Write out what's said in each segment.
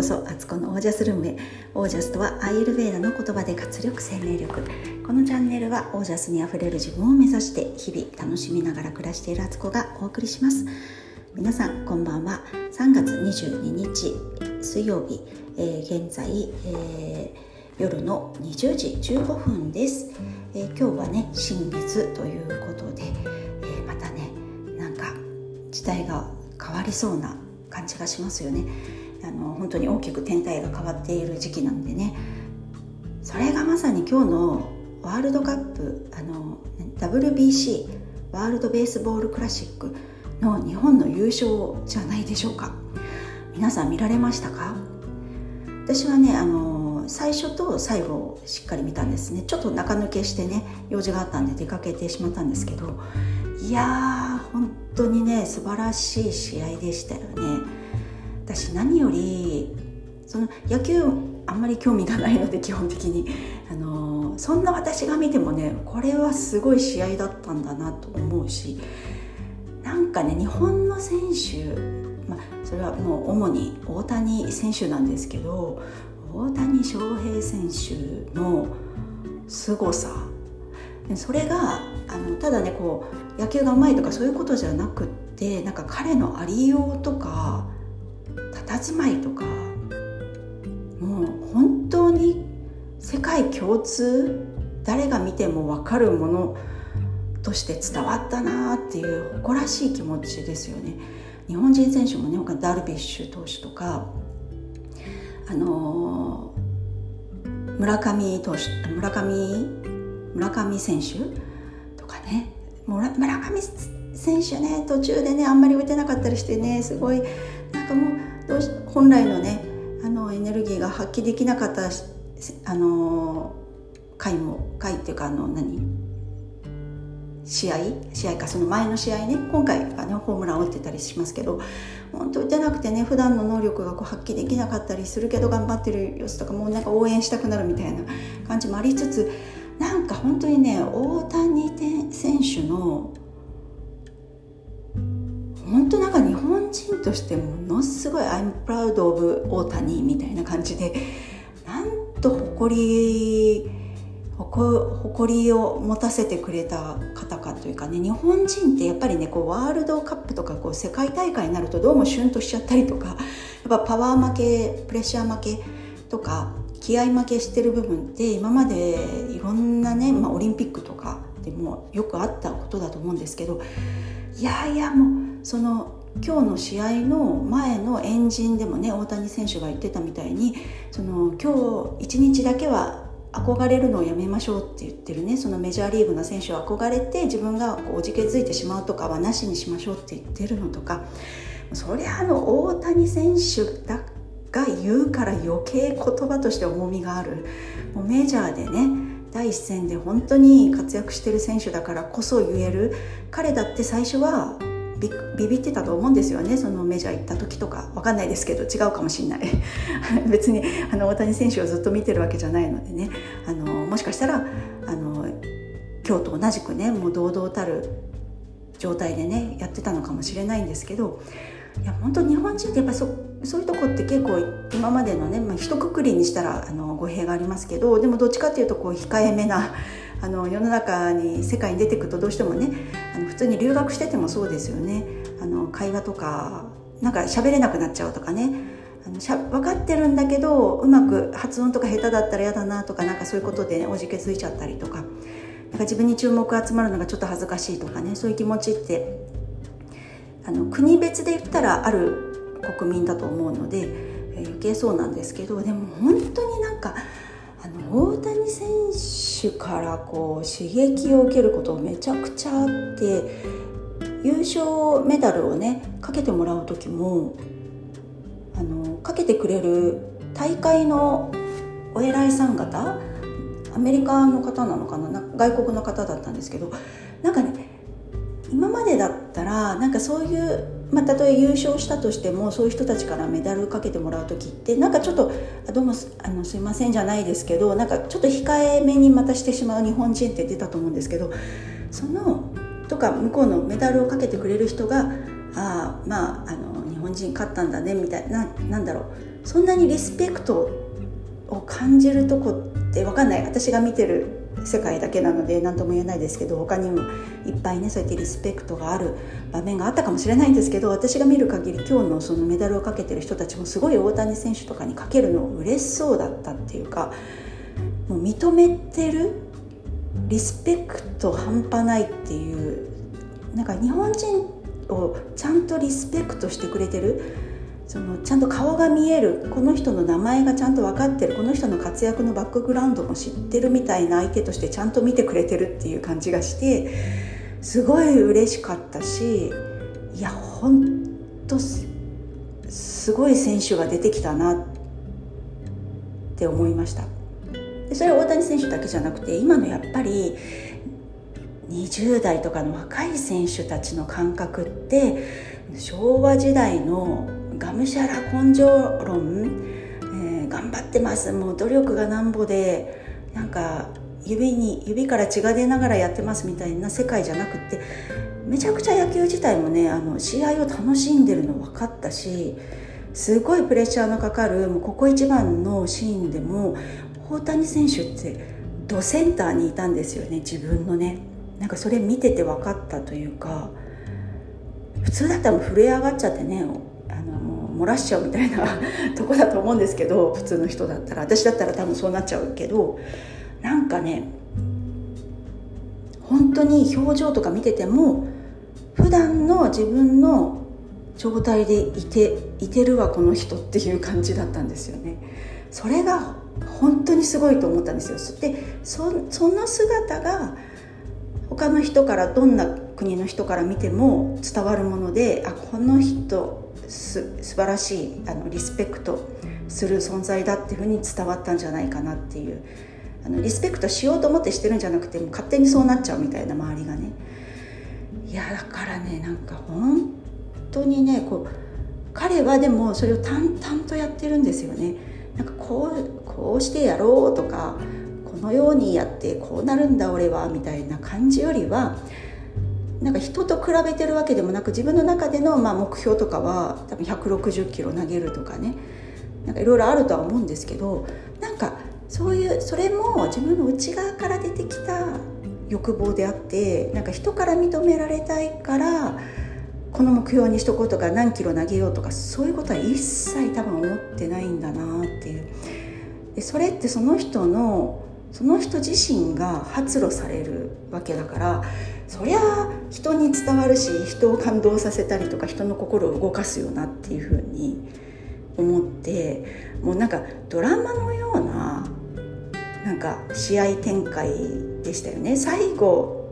こそアツコのオージャスルームへ。オージャスとはアイエルベーダの言葉で活力生命力。このチャンネルはオージャスにあふれる自分を目指して日々楽しみながら暮らしているアツコがお送りします。皆さんこんばんは。3月22日水曜日、現在、夜の20時15分です。今日はね新月ということで、またねなんか時代が変わりそうな感じがしますよね。本当に大きく天体が変わっている時期なんでね、それがまさに今日のワールドカップ、WBC ワールドベースボールクラシックの日本の優勝じゃないでしょうか。皆さん見られましたか？私はね最初と最後をしっかり見たんですね。ちょっと中抜けしてね用事があったんで出かけてしまったんですけど、いやー本当にね素晴らしい試合でしたよね。私何よりその野球あんまり興味がないので基本的にそんな私が見てもねこれはすごい試合だったんだなと思うし、なんかね日本の選手、それはもう主に大谷選手なんですけど、大谷翔平選手の凄さ、それがただねこう野球がうまいとかそういうことじゃなくって、なんか彼のありようとか佇まいとかもう本当に世界共通、誰が見ても分かるものとして伝わったなっていう誇らしい気持ちですよね。日本人選手もね他ダルビッシュ投手とか村上選手とかね、村上選手ね途中でねあんまり打てなかったりしてね、すごいなんかもう本来のねエネルギーが発揮できなかった回っていうか試合かその前の試合ね、今回はねホームランを打ってたりしますけど、本当打てなくてね普段の能力がこう発揮できなかったりするけど頑張ってる様子とかもうなんか応援したくなるみたいな感じもありつつ、なんか本当にね大谷選手の本当なんか日本人としてものすごい I'm proud of 大谷みたいな感じで、なんと誇りを持たせてくれた方かというかね、日本人ってやっぱりねこうワールドカップとかこう世界大会になるとどうもシュンとしちゃったりとか、やっぱパワー負け、プレッシャー負けとか気合負けしてる部分って今までいろんなね、オリンピックとかでもよくあったことだと思うんですけど、いやいやもうその今日の試合の前の円陣でもね大谷選手が言ってたみたいに、その今日一日だけは憧れるのをやめましょうって言ってるね、そのメジャーリーグの選手を憧れて自分がこうおじけづいてしまうとかはなしにしましょうって言ってるのとか、そりゃ大谷選手が言うから余計言葉として重みがある、もうメジャーでね第一線で本当に活躍してる選手だからこそ言える、彼だって最初はビビってたと思うんですよね。そのメジャー行った時とかわかんないですけど、違うかもしれない別に大谷選手をずっと見てるわけじゃないのでね、もしかしたら今日と同じくねもう堂々たる状態でねやってたのかもしれないんですけど、いや本当日本人ってやっぱりそういうとこって結構今までのね、一括りにしたら語弊がありますけど、でもどっちかっていうとこう控えめな世の中に世界に出ていくとどうしてもね普通に留学しててもそうですよね、会話とかなんか喋れなくなっちゃうとかね、分かってるんだけどうまく発音とか下手だったら嫌だなとか、なんかそういうことで、ね、おじけづいちゃったりとか、なんか自分に注目が集まるのがちょっと恥ずかしいとかね、そういう気持ちって国別で言ったらある国民だと思うので余計そうなんですけど、でも本当になんか大谷選手からこう刺激を受けることめちゃくちゃあって、優勝メダルをねかけてもらう時もかけてくれる大会のお偉いさん方、アメリカの方なのかな、外国の方だったんですけど、なんかね今までだったらなんかそういう、たとえ優勝したとしてもそういう人たちからメダルかけてもらうときってなんかちょっとどうもすいませんじゃないですけど、なんかちょっと控えめにまたしてしまう日本人って出たと思うんですけど、そのとか向こうのメダルをかけてくれる人が日本人勝ったんだねみたいな、なんだろうそんなにリスペクトを感じるとこって分かんない、私が見てる世界だけなので何とも言えないですけど、他にもいっぱいねそうやってリスペクトがある場面があったかもしれないんですけど、私が見る限り今日のそのメダルをかけてる人たちもすごい大谷選手とかにかけるのを嬉しそうだったっていうか、もう認めてる、リスペクト半端ないっていう、なんか日本人をちゃんとリスペクトしてくれてる、そのちゃんと顔が見える、この人の名前がちゃんと分かってる、この人の活躍のバックグラウンドも知ってるみたいな相手としてちゃんと見てくれてるっていう感じがして、すごい嬉しかったし、いやほんとすごい選手が出てきたなって思いました。でそれは大谷選手だけじゃなくて、今のやっぱり20代とかの若い選手たちの感覚って、昭和時代のがむしゃら根性論、頑張ってます、もう努力がなんぼで、なんか指から血が出ながらやってますみたいな世界じゃなくって、めちゃくちゃ野球自体もね、試合を楽しんでるの分かったし、すごいプレッシャーのかかるもうここ一番のシーンでも大谷選手ってドセンターにいたんですよね、自分のね。なんかそれ見てて分かったというか、普通だったら震え上がっちゃってね、漏らしちゃうみたいなとこだと思うんですけど、普通の人だったら、私だったら多分そうなっちゃうけど、なんかね本当に表情とか見てても、普段の自分の状態でいてるわこの人っていう感じだったんですよね。それが本当にすごいと思ったんですよ。で、その姿が他の人から、どんな国の人から見ても伝わるもので、あ、この人素晴らしい、リスペクトする存在だっていうふうに伝わったんじゃないかなっていう、リスペクトしようと思ってしてるんじゃなくて、もう勝手にそうなっちゃうみたいな、周りがね。いやだからね、なんか本当にね、こう彼はでもそれを淡々とやってるんですよね。なんかこうしてやろうとか、このようにやってこうなるんだ俺はみたいな感じよりは、なんか人と比べてるわけでもなく、自分の中での目標とかは多分160キロ投げるとかね、なんかいろいろあるとは思うんですけど、なんかそういうそれも自分の内側から出てきた欲望であって、なんか人から認められたいからこの目標にしとこうとか、何キロ投げようとか、そういうことは一切多分思ってないんだなっていう。でそれってその人自身が発露されるわけだから、そりゃ人に伝わるし、人を感動させたりとか、人の心を動かすよなっていうふうに思って、もうなんかドラマのようななんか試合展開でしたよね。最後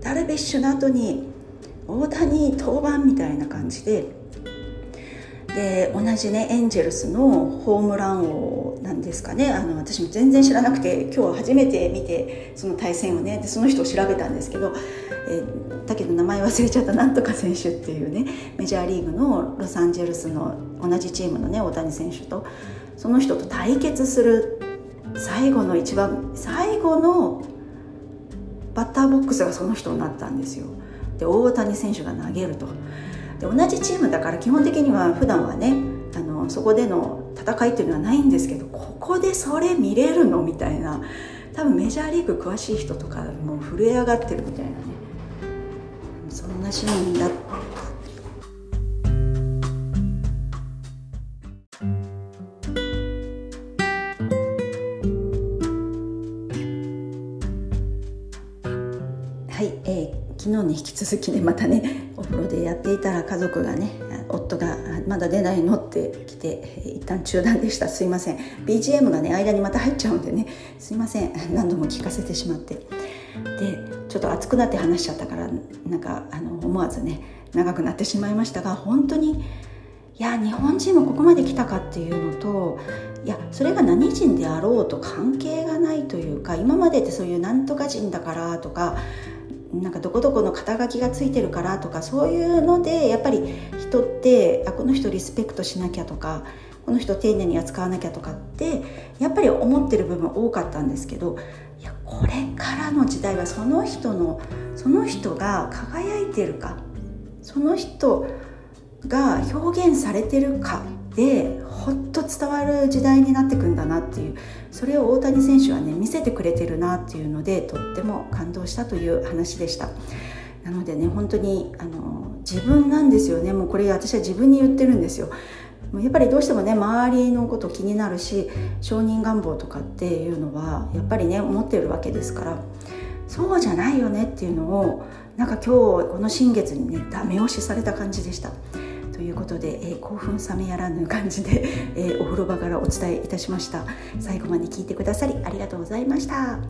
ダルビッシュの後に大谷登板みたいな感じで、同じねエンジェルスのホームラン王なんですかね、私も全然知らなくて、今日初めて見てその対戦をね、でその人を調べたんですけど、だけど名前忘れちゃった、なんとか選手っていうね、メジャーリーグのロサンゼルスの同じチームのね大谷選手と、その人と対決する最後の一番最後のバッターボックスがその人になったんですよ。で大谷選手が投げると、で同じチームだから基本的には普段はね、そこでの戦いっていうのはないんですけど、ここでそれ見れるのみたいな、多分メジャーリーグ詳しい人とかもう震え上がってるみたいなね、そんなシーンだった。はい、昨日に引き続きね、またねお風呂でやっていたら家族がね、夫がまだ出ないのって来て、一旦中断でした。すいません。 BGM がね間にまた入っちゃうんでね、すいません、何度も聞かせてしまって。でちょっと熱くなって話しちゃったから、なんか思わずね長くなってしまいましたが、本当にいや日本人もここまで来たかっていうのと、いやそれが何人であろうと関係がないというか、今までってそういうなんとか人だからとか、なんかどこどこの肩書きがついてるからとか、そういうのでやっぱり人って、あこの人リスペクトしなきゃとか、この人丁寧に扱わなきゃとかってやっぱり思ってる部分多かったんですけど、いやこれからの時代はその人が輝いてるか、その人が表現されてるかっで本当伝わる時代になってくんだなっていう、それを大谷選手はね見せてくれてるなっていうので、とっても感動したという話でした。なのでね、本当に自分なんですよね。もうこれ私は自分に言ってるんですよ。やっぱりどうしてもね、周りのこと気になるし、承認願望とかっていうのはやっぱりね持ってるわけですから、そうじゃないよねっていうのをなんか今日この新月にねダメ押しされた感じでした。ということで、興奮冷めやらぬ感じで、お風呂場からお伝えいたしました。最後まで聞いてくださりありがとうございました。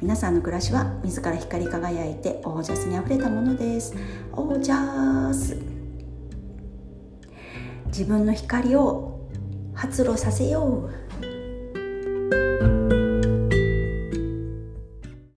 皆さんの暮らしは自ら光り輝いてオージャスにあふれたものです。オージャス、自分の光を発露させよう。